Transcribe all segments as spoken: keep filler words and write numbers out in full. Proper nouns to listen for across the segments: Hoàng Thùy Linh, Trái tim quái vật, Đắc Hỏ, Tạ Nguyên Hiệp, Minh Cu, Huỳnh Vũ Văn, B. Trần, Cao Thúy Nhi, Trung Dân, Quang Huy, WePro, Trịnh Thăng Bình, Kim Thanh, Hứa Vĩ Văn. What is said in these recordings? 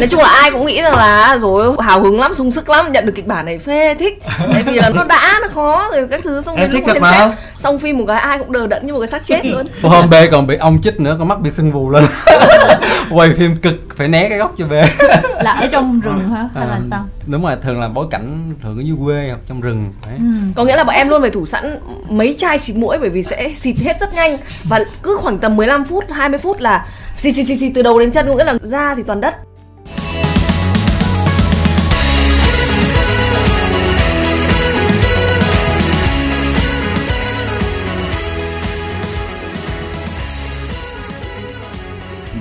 Nói chung là ai cũng nghĩ rằng là rồi hào hứng lắm, sung sức lắm, nhận được kịch bản này phê thích. Tại vì là nó đã, nó khó rồi các thứ, xong đến lúc lên set, xong phim một cái ai cũng đờ đẫn như một cái xác chết luôn. Hôm B còn bị ong chích nữa, con mắt bị sưng vù lên. Quay phim cực, phải né cái góc cho B. Là ở trong rừng hả? Hay à, là sao? Đúng rồi, thường là bối cảnh thường ở dưới quê hoặc trong rừng. Ừ. Có nghĩa là bọn em luôn phải thủ sẵn mấy chai xịt mũi bởi vì sẽ xịt hết rất nhanh. Và cứ khoảng tầm mười lăm phút, hai mươi phút là xịt xịt xịt, xịt từ đầu đến chân, cũng nghĩa là da thì toàn đất.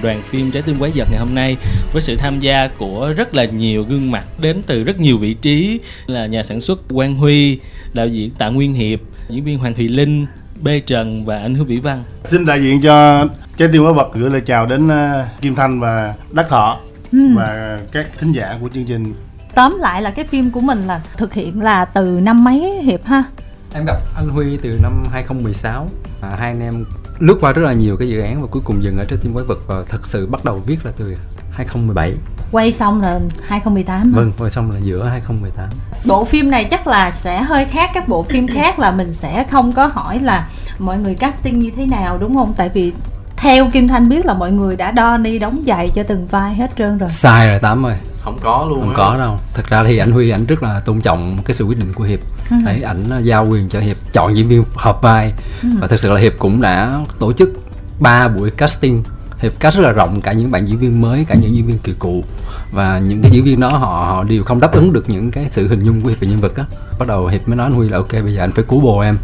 Đoàn phim Trái tim quái vật ngày hôm nay với sự tham gia của rất là nhiều gương mặt đến từ rất nhiều vị trí, là nhà sản xuất Quang Huy, đạo diễn Tạ Nguyên Hiệp, diễn viên Hoàng Thùy Linh, B. Trần và anh Hứa Vĩ Văn. Xin đại diện cho Trái tim quái vật gửi lời chào đến Kim Thanh và Đắc Hỏ uhm. và các thính giả của chương trình. Tóm lại là cái phim của mình là thực hiện là từ năm mấy Hiệp ha? Em gặp anh Huy từ năm hai không một sáu và hai anh em lướt qua rất là nhiều cái dự án và cuối cùng dừng ở Trái tim quái vật và thật sự bắt đầu viết là từ hai không một bảy. Quay xong là hai không một tám. Vâng, quay xong là giữa hai không một tám. Bộ phim này chắc là sẽ hơi khác các bộ phim khác là mình sẽ không có hỏi là mọi người casting như thế nào đúng không? Tại vì theo Kim Thanh biết là mọi người đã đo ni đóng giày cho từng vai hết trơn rồi. Sai rồi Tám ơi. Không có luôn. Không ấy. Có đâu. Thật ra thì anh Huy ảnh rất là tôn trọng cái sự quyết định của Hiệp. Ừ. Đấy, ảnh giao quyền cho Hiệp chọn diễn viên hợp vai. Ừ. Và thực sự là Hiệp cũng đã tổ chức ba buổi casting. Hiệp cast rất là rộng, cả những bạn diễn viên mới, cả những diễn viên kỳ cựu. Và những cái diễn viên đó họ, họ đều không đáp ứng được những cái sự hình dung của Hiệp về nhân vật á. Bắt đầu Hiệp mới nói anh Huy là ok, bây giờ anh phải cứu bồ em.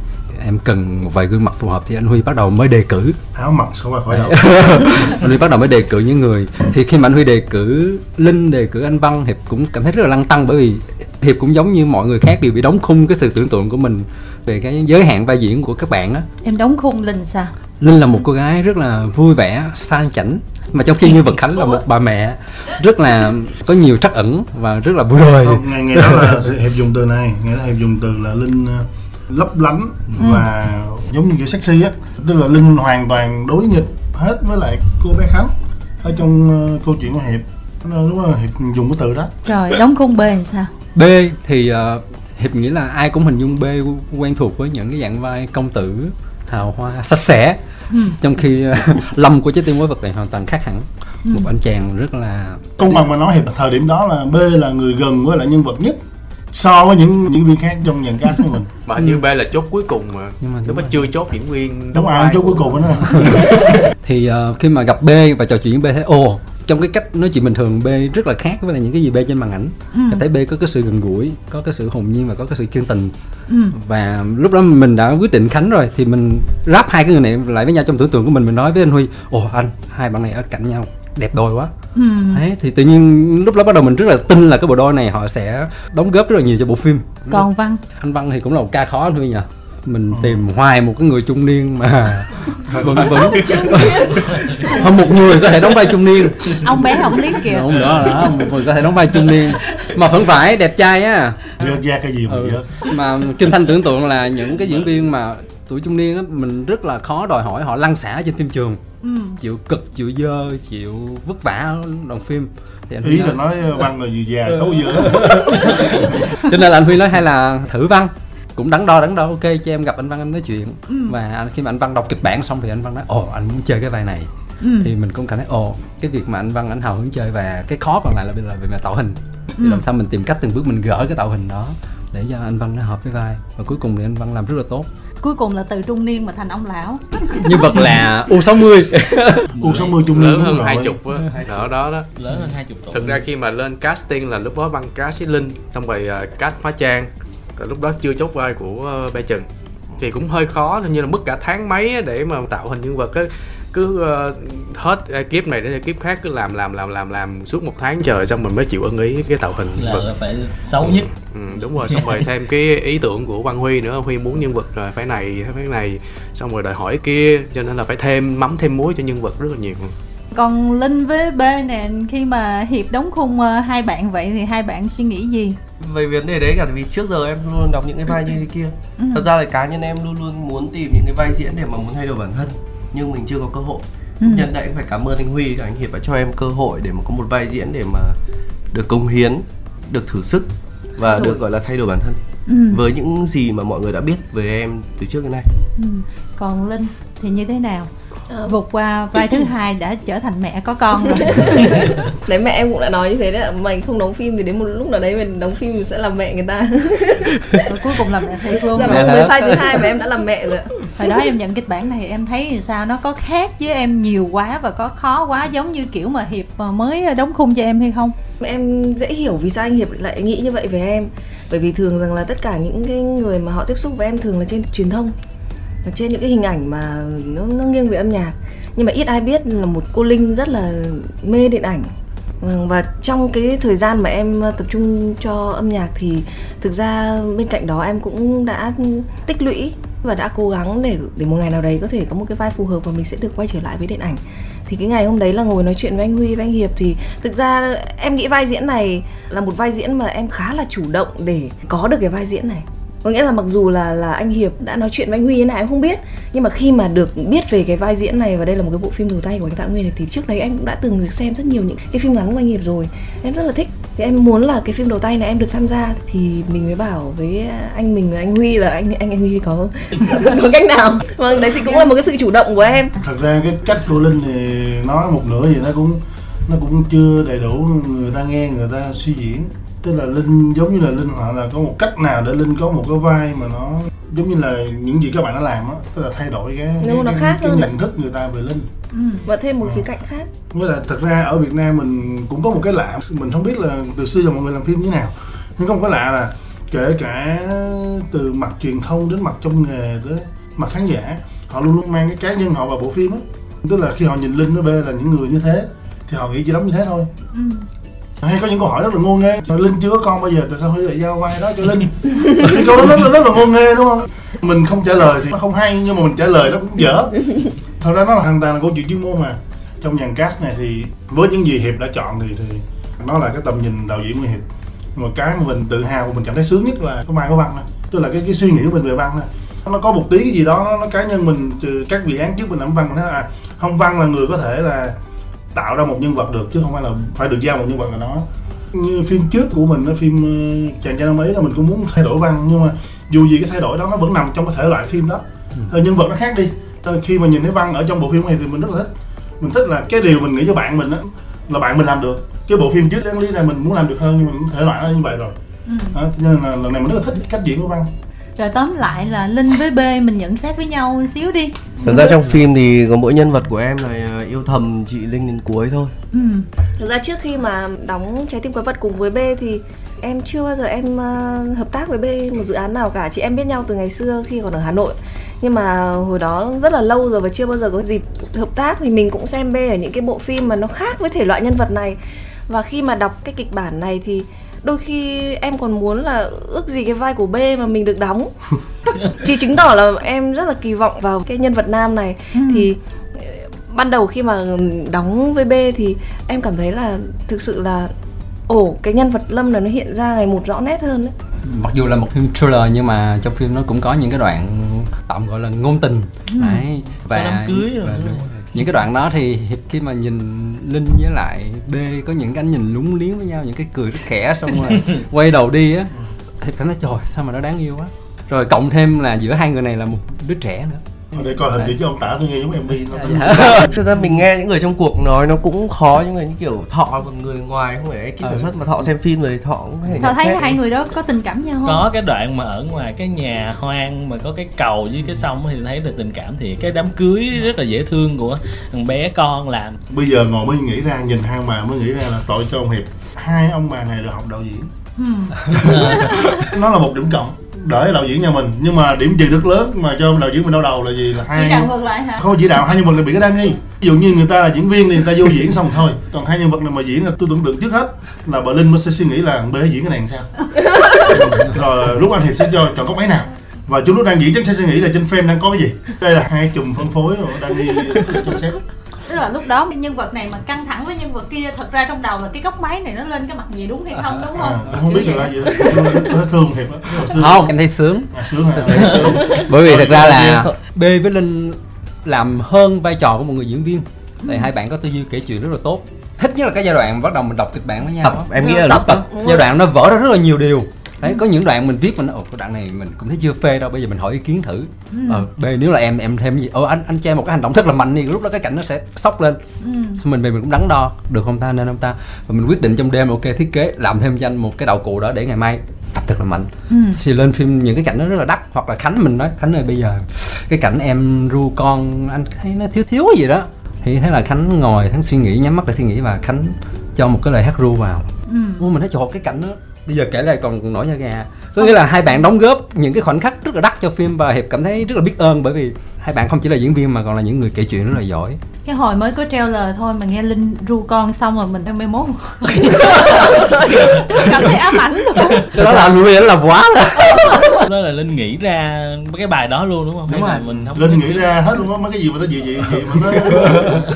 Em cần một vài gương mặt phù hợp thì anh Huy bắt đầu mới đề cử. Áo mặc xong rồi khỏi đầu. Anh Huy bắt đầu mới đề cử những người. Thì khi mà anh Huy đề cử Linh, đề cử anh Văn, Hiệp cũng cảm thấy rất là lăn tăn bởi vì Hiệp cũng giống như mọi người khác đều bị đóng khung cái sự tưởng tượng của mình về cái giới hạn vai diễn của các bạn á. Em đóng khung Linh sao? Linh là một cô gái rất là vui vẻ, sang chảnh, mà trong khi như Vật Khánh là một bà mẹ rất là có nhiều trắc ẩn và rất là vui đời. Ngày, ngày đó là Hiệp dùng từ này, ngày đó Hiệp dùng từ là Linh lấp lánh và ừ. giống như kiểu sexy á, tức là Linh hoàn toàn đối nghịch hết với lại cô bé Khánh ở trong uh, câu chuyện của Hiệp. Đúng là Hiệp dùng cái từ đó. Rồi đóng khung B làm sao? B thì uh, Hiệp nghĩ là ai cũng hình dung B quen thuộc với những cái dạng vai công tử hào hoa sạch sẽ, ừ. trong khi uh, Lâm của Trái tim quái vật này hoàn toàn khác hẳn. ừ. Một anh chàng rất là công bằng mà nói, Hiệp thời điểm đó là B là người gần với lại nhân vật nhất so với những diễn viên khác trong dàn cast của mình. Mà như B là chốt cuối cùng mà, nhưng mà, mà chưa chốt diễn viên đóng ai chốt cuối cùng đó. Thì uh, khi mà gặp B và trò chuyện với B thấy ồ, trong cái cách nói chuyện bình thường B rất là khác với là những cái gì B trên màn ảnh. ừ. Thấy B có cái sự gần gũi, có cái sự hồn nhiên và có cái sự chân tình. ừ. Và lúc đó mình đã quyết định Khánh rồi thì mình ráp hai cái người này lại với nhau trong tưởng tượng của mình. Mình nói với anh Huy ồ anh, hai bạn này ở cạnh nhau đẹp đôi quá. ừ. Đấy, thì tự nhiên lúc đó bắt đầu mình rất là tin là cái bộ đôi này họ sẽ đóng góp rất là nhiều cho bộ phim. Còn Văn? Anh Văn thì cũng là một ca khó anh Huy nhỉ. Mình ừ. tìm hoài một cái người trung niên mà vẫn vẫn không, một người có thể đóng vai trung niên. Ông bé không liếc kìa. Không nữa là một người có thể đóng vai trung niên mà vẫn phải đẹp trai á. Vớt ra cái gì mà vớt. Ừ. Mà Kim Thanh tưởng tượng là những cái diễn viên mà tuổi trung niên á, mình rất là khó đòi hỏi họ lăn xả trên phim trường. Ừ. Chịu cực, chịu dơ, chịu vất vả đoàn phim. Thì anh Ý nói, là nói Văn là gì già xấu dơ. Cho nên là anh Huy nói hay là thử Văn, cũng đắn đo đắn đo ok cho em gặp anh Văn em nói chuyện. ừ. Và khi mà anh Văn đọc kịch bản xong thì anh Văn nói ồ anh muốn chơi cái vai này. ừ. Thì mình cũng cảm thấy ồ cái việc mà anh Văn ảnh hào hứng chơi và cái khó còn lại là bây giờ là về mặt tạo hình. ừ. Thì làm sao mình tìm cách từng bước mình gỡ cái tạo hình đó để cho anh Văn nó hợp với vai và cuối cùng thì anh Văn làm rất là tốt. Cuối cùng là từ trung niên mà thành ông lão. Nhân vật là U sáu mươi. U sáu mươi trung niên lớn hơn hai chục á, đó đó lớn hơn hai chục tuổi. Thực ra khi mà lên casting là lúc đó Văn cast với Linh, xong rồi cast hóa trang. Lúc đó chưa chốt vai của B. Trần thì cũng hơi khó, như là mất cả tháng mấy để mà tạo hình nhân vật á, cứ hết kiếp này đến kiếp khác cứ làm làm làm làm làm suốt một tháng trời xong mình mới chịu ưng ý cái tạo hình nhân vật. Là phải xấu nhất. ừ, ừ, đúng rồi. Xong rồi thêm cái ý tưởng của Văn Huy nữa, Huy muốn nhân vật rồi phải này phải này, xong rồi đòi hỏi kia, cho nên là phải thêm mắm thêm muối cho nhân vật rất là nhiều. Còn Linh với B nè, khi mà Hiệp đóng khung hai bạn vậy thì hai bạn suy nghĩ gì về vấn đề đấy cả? Vì trước giờ em luôn đọc những cái vai như thế kia. ừ. Thật ra là cá nhân em luôn luôn muốn tìm những cái vai diễn để mà muốn thay đổi bản thân nhưng mình chưa có cơ hội. ừ. Nhân đây cũng phải cảm ơn anh Huy và anh Hiệp đã cho em cơ hội để mà có một vai diễn để mà được cống hiến, được thử sức và được gọi là thay đổi bản thân ừ. với những gì mà mọi người đã biết về em từ trước đến nay. Ừ. Còn Linh thì như thế nào? Vượt qua vai thứ hai đã trở thành mẹ có con rồi. Đấy, mẹ em cũng đã nói như thế đấy, mình không đóng phim thì đến một lúc nào đấy mình đóng phim mình sẽ làm mẹ người ta. Rồi cuối cùng làm mẹ thiệt luôn. Dạ, với vai thứ hai mà em đã làm mẹ rồi. Hồi đó em nhận kịch bản này em thấy sao nó có khác với em nhiều quá và có khó quá giống như kiểu mà Hiệp mới đóng khung cho em hay không? Em dễ hiểu vì sao anh Hiệp lại nghĩ như vậy về em. Bởi vì thường rằng là tất cả những cái người mà họ tiếp xúc với em thường là trên truyền thông, trên những cái hình ảnh mà nó, nó nghiêng về âm nhạc. Nhưng mà ít ai biết là một cô Linh rất là mê điện ảnh. Và trong cái thời gian mà em tập trung cho âm nhạc thì thực ra bên cạnh đó em cũng đã tích lũy và đã cố gắng để, để một ngày nào đấy có thể có một cái vai phù hợp và mình sẽ được quay trở lại với điện ảnh. Thì cái ngày hôm đấy là ngồi nói chuyện với anh Huy và anh Hiệp thì thực ra em nghĩ vai diễn này là một vai diễn mà em khá là chủ động để có được cái vai diễn này. Có nghĩa là mặc dù là là anh Hiệp đã nói chuyện với anh Huy thế này em không biết, nhưng mà khi mà được biết về cái vai diễn này và đây là một cái bộ phim đầu tay của anh Tạ Nguyên này, thì trước đấy anh cũng đã từng được xem rất nhiều những cái phim ngắn của anh Hiệp rồi, em rất là thích. Thì em muốn là cái phim đầu tay này em được tham gia thì mình mới bảo với anh mình là anh Huy là anh anh, anh Huy có có cách nào. Vâng, đấy thì cũng là một cái sự chủ động của em. Thật ra cái cách của Linh thì nói một nửa thì nó cũng nó cũng chưa đầy đủ, người ta nghe người ta suy diễn. Tức là Linh giống như là Linh họ là có một cách nào để Linh có một cái vai mà nó giống như là những gì các bạn đã làm á, tức là thay đổi cái, cái, nó khác cái, cái nhận thức người ta về Linh. Ừ, và thêm một khía cạnh khác. Với là thật ra ở Việt Nam mình cũng có một cái lạ, mình không biết là từ xưa giờ mọi người làm phim như thế nào, nhưng không có lạ là kể cả từ mặt truyền thông đến mặt trong nghề tới mặt khán giả, họ luôn luôn mang cái cá nhân họ vào bộ phim á. Tức là khi họ nhìn Linh với B là những người như thế thì họ nghĩ chỉ đóng như thế thôi. Ừ. Hay có những câu hỏi rất là ngô nghê, Linh chưa có con bao giờ tại sao Huy lại giao vai đó cho Linh? Cái câu đó rất là, rất là ngô nghê đúng không? Mình không trả lời thì nó không hay, nhưng mà mình trả lời nó cũng dở. Thật ra nó là hoàn toàn là câu chuyện chuyên môn mà. Trong dàn cast này thì với những gì Hiệp đã chọn thì thì nó là cái tầm nhìn đạo diễn của Hiệp. Mà cái mà mình tự hào và mình cảm thấy sướng nhất là có Mai có Văn này. Tức là cái, cái suy nghĩ của mình về Văn này. Nó có một tí cái gì đó, nó, nó cá nhân mình, trừ các dự án trước mình làm Văn mình thấy là à, không, Văn là người có thể là tạo ra một nhân vật được chứ không phải là phải được giao một nhân vật nào đó. Như phim trước của mình, đó, phim Chàng Trai Năm Ấy là mình cũng muốn thay đổi Văn, nhưng mà dù gì cái thay đổi đó nó vẫn nằm trong cái thể loại phim đó. Ừ. Nhân vật nó khác đi. Khi mà nhìn thấy Văn ở trong bộ phim này thì mình rất là thích. Mình thích là cái điều mình nghĩ cho bạn mình đó, là bạn mình làm được. Cái bộ phim trước đáng lý là mình muốn làm được hơn nhưng mà thể loại nó như vậy rồi. Ừ. Đó, nên là lần này mình rất là thích cách diễn của Văn. Rồi tóm lại là Linh với B mình nhận xét với nhau xíu đi. Thật ra trong phim thì có mỗi nhân vật của em là yêu thầm chị Linh đến cuối thôi. Ừ. Thật ra trước khi mà đóng Trái Tim Quái Vật cùng với B thì em chưa bao giờ em hợp tác với B một dự án nào cả. Chị em biết nhau từ ngày xưa khi còn ở Hà Nội. Nhưng mà hồi đó rất là lâu rồi và chưa bao giờ có dịp hợp tác. Thì mình cũng xem B ở những cái bộ phim mà nó khác với thể loại nhân vật này. Và khi mà đọc cái kịch bản này thì đôi khi em còn muốn là ước gì cái vai của B mà mình được đóng. Chỉ chứng tỏ là em rất là kỳ vọng vào cái nhân vật nam này. Ừ. Thì ban đầu khi mà đóng với B thì em cảm thấy là thực sự là ồ, cái nhân vật Lâm là nó hiện ra ngày một rõ nét hơn đấy. Mặc dù là một phim thriller nhưng mà trong phim nó cũng có những cái đoạn tạm gọi là ngôn tình. Ừ. Đấy. Và đám cưới rồi. Và những cái đoạn đó thì khi mà nhìn Linh với lại B có những cái nhìn lúng liếng với nhau, những cái cười rất khẽ xong rồi quay đầu đi á, thì cảm thấy trời sao mà nó đáng yêu quá. Rồi cộng thêm là giữa hai người này là một đứa trẻ nữa. Để coi hình đi chứ ông tả tôi nghe giống em đi. Thực ra mình nghe những người trong cuộc nói nó cũng khó, những người như kiểu Thọ và người ngoài không phải ekip sản xuất mà Thọ xem phim rồi Thọ cũng có thể nhận xét. Thọ thấy hai người đó có tình cảm nhau không? Có cái đoạn mà ở ngoài cái nhà hoang mà có cái cầu với cái sông thì thấy được tình cảm thiệt. Cái đám cưới rất là dễ thương của thằng bé con làm. Bây giờ ngồi mới nghĩ ra, nhìn hai ông bà mới nghĩ ra là tội cho ông Hiệp. Hai ông bà này được học đạo diễn. Nó là một điểm cộng để đạo diễn nhà mình, nhưng mà điểm gì rất lớn mà cho đạo diễn mình đau đầu là gì, là hai chỉ đạo ngược lại hả? Không, chỉ đạo hai nhân vật này bị cái đa nghi. Ví dụ như người ta là diễn viên thì người ta vô diễn xong thôi, còn hai nhân vật này mà diễn là tôi tưởng tượng trước hết là bà Linh mới sẽ suy nghĩ là B diễn cái này làm sao. Rồi lúc anh Hiệp sẽ cho chọn góc máy nào, và chúng lúc đang diễn chắc sẽ suy nghĩ là trên frame đang có cái gì. Đây là hai chùm phân phối rồi đang đi chọn xét. Tức là lúc đó nhân vật này mà căng thẳng với nhân vật kia, thật ra trong đầu là cái góc máy này nó lên cái mặt gì đúng hay không, à, đúng không? À, không biết là gì đó. Nó thương Hiệp đó. Không, em thấy sướng. À, sướng hả? Bởi vì thật ra là B với Linh làm hơn vai trò của một người diễn viên. Tại hai bạn có tư duy kể chuyện rất là tốt. Thích nhất là cái giai đoạn bắt đầu mình đọc kịch bản với nhau tập, em nghĩ là tập, lúc tập ừ. giai đoạn nó vỡ ra rất là nhiều điều. Đấy, ừ. có những đoạn mình viết mình ồ, đoạn này mình cũng thấy chưa phê đâu, bây giờ mình hỏi ý kiến thử. Ừ. Ờ, B nếu là em em thêm cái gì, ờ anh anh cho em một cái hành động rất là mạnh đi, lúc đó cái cảnh nó sẽ sốc lên. Ừ. Xong mình về mình cũng đắn đo, được không ta, nên không ta. Và mình quyết định trong đêm ok thiết kế làm thêm cho anh một cái đạo cụ đó để ngày mai tập thật là mạnh. Ừ. Thì lên phim những cái cảnh nó rất là đắt, hoặc là Khánh mình nói Khánh ơi bây giờ cái cảnh em ru con anh thấy nó thiếu thiếu cái gì đó. Thì thế là Khánh ngồi, Khánh suy nghĩ, nhắm mắt để suy nghĩ và Khánh cho một cái lời hát ru vào. Ừ. Mình nói trời cái cảnh đó bây giờ kể lại còn nổi da gà. Có nghĩa là hai bạn đóng góp những cái khoảnh khắc rất là đắt cho phim và Hiệp cảm thấy rất là biết ơn, bởi vì hai bạn không chỉ là diễn viên mà còn là những người kể chuyện rất là giỏi. Cái hồi mới có trailer thôi mà nghe Linh ru con xong rồi mình đang mê mốt. Cảm thấy ám ảnh luôn. Cái đó là Linh làm quá rồi. Đó là Linh nghĩ ra cái bài đó luôn đúng không? Đúng rồi. Mình không Linh nghĩ ra hết luôn á, mấy cái gì mà nó gì gì gì mà nó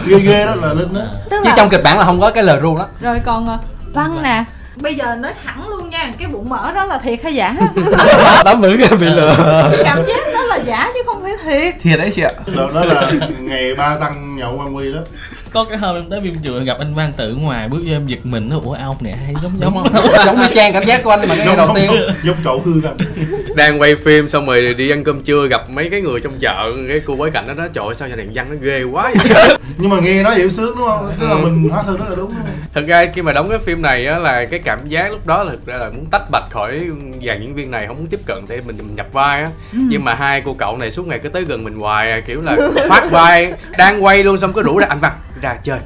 ghê ghê đó là Linh đó. Tức chứ là... trong kịch bản là không có cái lời ru đó. Rồi còn Văn nè. Bây giờ nói thẳng luôn nha, cái bụng mỡ đó là thiệt hay giả? Đám nữ bị lừa. Cảm giác đó là giả chứ không phải thiệt. Thiệt đấy chị ạ. Đó, đó là ngày ba Tăng nhậu Quang Huy đó. Có cái hôm em tới phim trường gặp anh Văn Tự ngoài, bước vô em giật mình, nó ủa ai ông này hay giống giống giống như Trang, cảm giác của anh mà cái đầu tiên giống chỗ hư lắm. Đang quay phim xong rồi đi ăn cơm trưa gặp mấy cái người trong chợ, cái cô bối cảnh đó nói trời sao nhà này Văn nó ghê quá vậy? Nhưng mà nghe nói dễ sướng đúng không? Tức là mình hóa thân rất là đúng. Thật ra khi mà đóng cái phim này á là cái cảm giác lúc đó là thực ra là muốn tách bạch khỏi dàn diễn viên này, không muốn tiếp cận để mình nhập vai á. Ừ. Nhưng mà hai cô cậu này suốt ngày cứ tới gần mình hoài, kiểu là phát vai, đang quay luôn xong cứ rủ ra anh Văn ra chơi.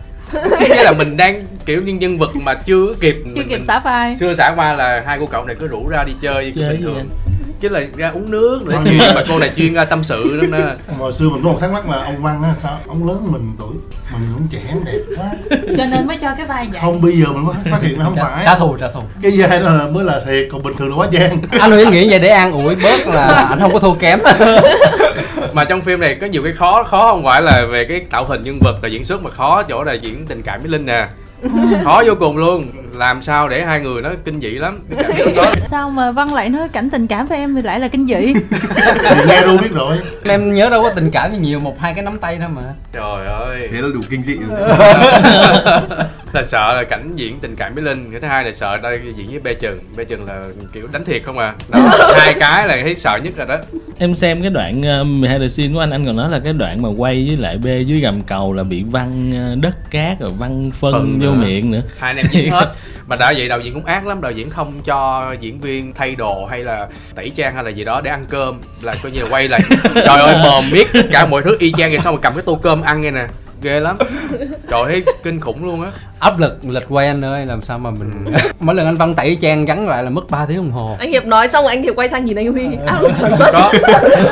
Thế là mình đang kiểu những nhân vật mà chưa kịp chưa kịp xả vai. Chưa xả vai là hai cô cậu này cứ rủ ra đi chơi, chơi bình thường. Chứ là ra uống nước nữa chuyện mà cô này chuyên tâm sự lắm đó. Hồi xưa mình có một thắc mắc là ông Văn á sao ông lớn mình tuổi, mình cũng trẻ đẹp quá. Cho nên mới cho cái vai vậy. Không bây giờ mình mới phát hiện là không phải. Trả thù trả thù. Cái vai đó là mới là thiệt, còn bình thường là quá gian. Anh Huy nghĩ vậy để an ủi bớt là anh không có thua kém. Mà trong phim này có nhiều cái khó, khó không phải là về cái tạo hình nhân vật và diễn xuất, mà khó chỗ là diễn tình cảm với Linh nè. Khó vô cùng luôn, làm sao để hai người nó kinh dị lắm. Sao mà Văn lại nói cảnh tình cảm với em thì lại là kinh dị? Nghe luôn biết rồi. Em nhớ đâu có tình cảm gì nhiều, một hai cái nắm tay thôi mà. Trời ơi. Thế là đủ kinh dị rồi. Là sợ là cảnh diễn tình cảm với Linh, cái thứ hai là sợ đây diễn với B. Trần. B. Trần là kiểu đánh thiệt không à. Đó, hai cái là thấy sợ nhất rồi đó. Em xem cái đoạn mười hai the scene của anh, anh còn nói là cái đoạn mà quay với lại B dưới gầm cầu là bị văng đất cát rồi văng phân Phần vô nữa. Miệng nữa. Hai anh em diễn hết. Mà đã vậy đạo diễn cũng ác lắm, đạo diễn không cho diễn viên thay đồ hay là tẩy trang hay là gì đó để ăn cơm, là coi như là quay lại trời ơi mồm biết cả mọi thứ y chang vậy, xong rồi cầm cái tô cơm ăn nghe nè, ghê lắm. Trời ơi kinh khủng luôn á. Áp lực lịch quay anh ơi, làm sao mà mình mỗi lần anh Văn tẩy trang gắn lại là mất ba tiếng đồng hồ. Anh Hiệp nói xong rồi anh Hiệp quay sang nhìn anh Huy áp lực sản xuất. Có,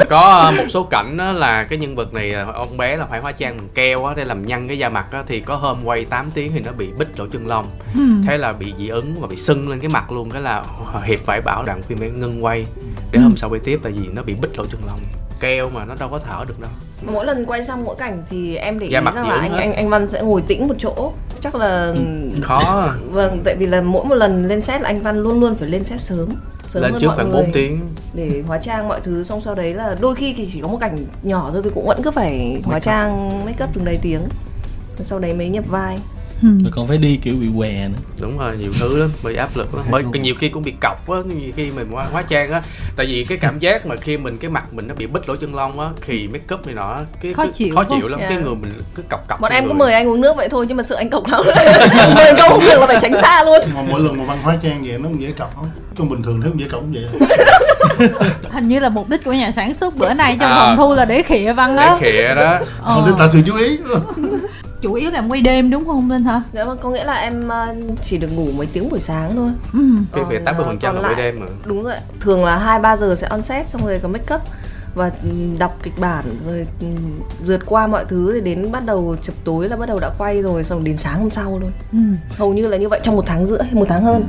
có một số cảnh đó là cái nhân vật này ông bé là phải hóa trang bằng keo á để làm nhăn cái da mặt á, thì có hôm quay tám tiếng thì nó bị bít lỗ chân lông, thế là bị dị ứng và bị sưng lên cái mặt luôn, cái là Hiệp phải bảo đoạn phim phải ngưng quay để hôm sau quay tiếp, tại vì nó bị bít lỗ chân lông keo mà nó đâu có thở được đâu. Mỗi lần quay xong mỗi cảnh thì em để ý rằng là anh, anh anh Văn sẽ ngồi tĩnh một chỗ, chắc là khó. Vâng, tại vì là mỗi một lần lên set là anh Văn luôn luôn phải lên set sớm sớm lên hơn trước mọi khoảng người bốn tiếng để hóa trang mọi thứ, xong sau đấy là đôi khi thì chỉ có một cảnh nhỏ thôi thì cũng vẫn cứ phải hóa trang make up từng đầy tiếng, sau đấy mới nhập vai. Ừ. Rồi còn phải đi kiểu bị què nữa. Đúng rồi, nhiều thứ lắm, bị áp lực lắm. Bởi nhiều khi cũng bị cọc á, nhiều khi mình hóa, hóa trang á. Tại vì cái cảm giác mà khi mình cái mặt mình nó bị bít lỗ chân lông á, khi make up này nọ cái khó chịu, khó chịu lắm, yeah. Cái người mình cứ cọc cọc. Bọn em cứ mời anh uống nước vậy thôi nhưng mà sợ anh cọc lắm. Mời câu không được là phải tránh xa luôn. Mà mỗi lần mà Văn hóa trang vậy nó cũng dễ cọc không? Trong bình thường thấy cũng dễ cọc cũng vậy. Hình như là mục đích của nhà sản xuất bữa nay trong phòng à, thu là để khịa Văn á. Để khịa đó. Không để tạo sự chú ý. Chủ yếu là em quay đêm đúng không Linh hả? Dạ vâng, có nghĩa là em chỉ được ngủ mấy tiếng buổi sáng thôi. Ừ. Cái về tám mươi phần trăm là quay đêm mà. Đúng rồi, thường là hai ba giờ sẽ on set xong rồi có make up và đọc kịch bản rồi rượt qua mọi thứ, thì đến bắt đầu chập tối là bắt đầu đã quay rồi, xong đến sáng hôm sau luôn. Ừ. Hầu như là như vậy trong một tháng rưỡi, một tháng hơn. Ừ.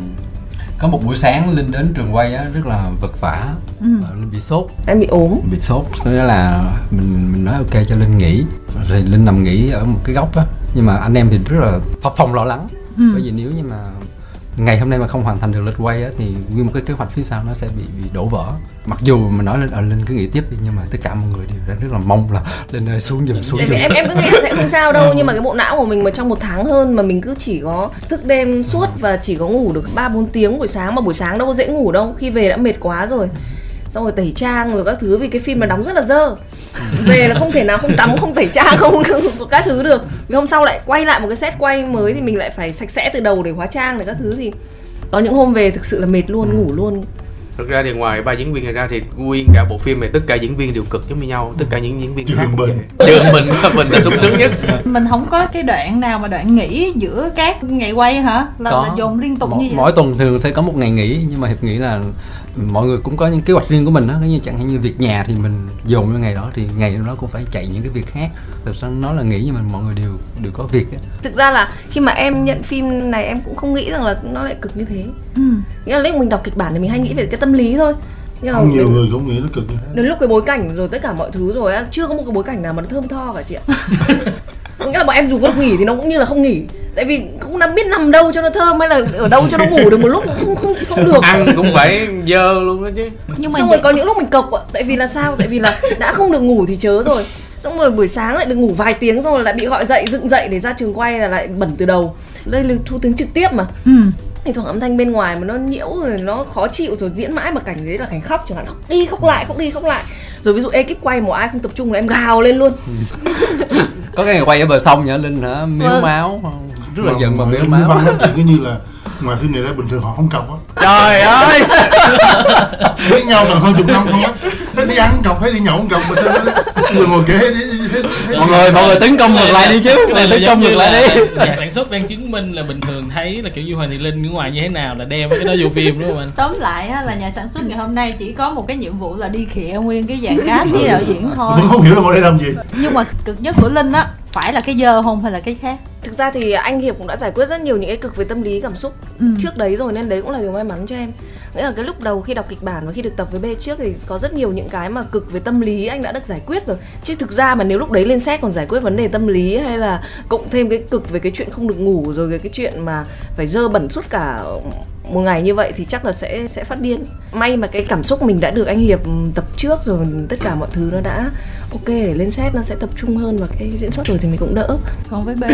Có một buổi sáng Linh đến trường quay á rất là vật vả. Ừ. Linh bị sốt, em bị ốm, bị sốt, thế là mình mình nói ok cho Linh nghỉ, rồi Linh nằm nghỉ ở một cái góc á, nhưng mà anh em thì rất là phập phồng lo lắng. Ừ. Bởi vì nếu như mà ngày hôm nay mà không hoàn thành được lịch quay á, thì nguyên một cái kế hoạch phía sau nó sẽ bị, bị đổ vỡ. Mặc dù mà nói lên à, Linh cứ nghĩ tiếp đi, nhưng mà tất cả mọi người đều rất là mong là Linh ơi xuống giùm, xuống giùm. Em, em cứ nghĩ sẽ không sao đâu, nhưng mà cái bộ não của mình mà trong một tháng hơn mà mình cứ chỉ có thức đêm suốt và chỉ có ngủ được ba bốn tiếng buổi sáng, mà buổi sáng đâu có dễ ngủ đâu, khi về đã mệt quá rồi, xong rồi tẩy trang rồi các thứ, vì cái phim mà đóng rất là dơ, về là không thể nào không tắm, không tẩy trang, không các thứ được, vì hôm sau lại quay lại một cái set quay mới thì mình lại phải sạch sẽ từ đầu để hóa trang để các thứ. Thì có những hôm về thực sự là mệt luôn, ngủ luôn. Thực ra thì ngoài ba diễn viên này ra thì nguyên cả bộ phim này tất cả diễn viên đều cực giống như nhau, tất cả những diễn viên khác mình trường mình mình là sung sướng nhất. Mình không có cái đoạn nào mà đoạn nghỉ giữa các ngày quay hả? Là, là dồn liên tục M như vậy. Mỗi tuần thường sẽ có một ngày nghỉ, nhưng mà Hiệp nghĩ là mọi người cũng có những kế hoạch riêng của mình á, như chẳng hạn như việc nhà thì mình dồn vào ngày đó, thì ngày đó cũng phải chạy những cái việc khác. Thực ra nói là nghỉ nhưng mà mọi người đều đều có việc á. Thực ra là khi mà em nhận phim này em cũng không nghĩ rằng là nó lại cực như thế. Ừ. Nghĩa là lúc mình đọc kịch bản thì mình hay nghĩ về cái tâm lý thôi. Nhưng mà không nhiều mình... người cũng nghĩ nó cực như thế. Đến lúc cái bối cảnh rồi tất cả mọi thứ rồi á, chưa có một cái bối cảnh nào mà nó thơm tho cả chị ạ. Nghĩa là bọn em dù có nghỉ thì nó cũng như là không nghỉ, tại vì cũng không biết nằm đâu cho nó thơm hay là ở đâu cho nó ngủ được một lúc cũng không không, không được. Ăn cũng phải dơ luôn đó chứ. Nhưng mà xong rồi có những lúc mình cộc ạ, tại vì là sao? Tại vì là đã không được ngủ thì chớ rồi, xong rồi buổi sáng lại được ngủ vài tiếng rồi lại bị gọi dậy dựng dậy để ra trường quay là lại bẩn từ đầu. Đây là thu tiếng trực tiếp mà. Ừ. Thì thoảng âm thanh bên ngoài mà nó nhiễu rồi nó khó chịu rồi diễn mãi mà cảnh đấy là cảnh khóc chẳng hạn, khóc đi khóc lại khóc đi khóc lại. Rồi ví dụ ekip quay mà ai không tập trung là em gào lên luôn. Có cái ngày quay ở bờ sông nhỉ Linh hả? Miếu ừ. máu rất là giận mà miếu máu. Văn nói chuyện như là ngoài phim này ra bình thường họ không cọc á. Trời ơi. Với nhau là hơn chục năm không á. Thế đi ăn cọc, thế đi nhậu cọc mà sao người ngồi kế đi. Mọi người mọi người tấn công ngược lại đi chứ. Mọi người tấn công ngược lại đi. Nhà sản xuất đang chứng minh là bình thường thấy là kiểu như Hoàng Thùy Linh ở ngoài như thế nào là đem cái đó vô phim đúng không anh? Tóm lại là nhà sản xuất ngày hôm nay chỉ có một cái nhiệm vụ là đi khịa nguyên cái dàn cast với đạo diễn thôi. Vẫn không hiểu là bọn đây làm gì. Nhưng mà cực nhất của Linh á phải là cái dơ không hay là cái khác? Thực ra thì anh Hiệp cũng đã giải quyết rất nhiều những cái cực về tâm lý cảm xúc ừ. trước đấy rồi, nên đấy cũng là điều may mắn cho em. Nghĩa là cái lúc đầu khi đọc kịch bản và khi được tập với B trước thì có rất nhiều những cái mà cực về tâm lý anh đã được giải quyết rồi. Chứ thực ra mà nếu lúc đấy lên set còn giải quyết vấn đề tâm lý hay là cộng thêm cái cực về cái chuyện không được ngủ rồi cái chuyện mà phải dơ bẩn suốt cả một ngày như vậy thì chắc là sẽ sẽ phát điên. May mà cái cảm xúc mình đã được anh Hiệp tập trước rồi, tất cả mọi thứ nó đã ok để lên set nó sẽ tập trung hơn vào cái diễn xuất rồi thì mình cũng đỡ. Còn với B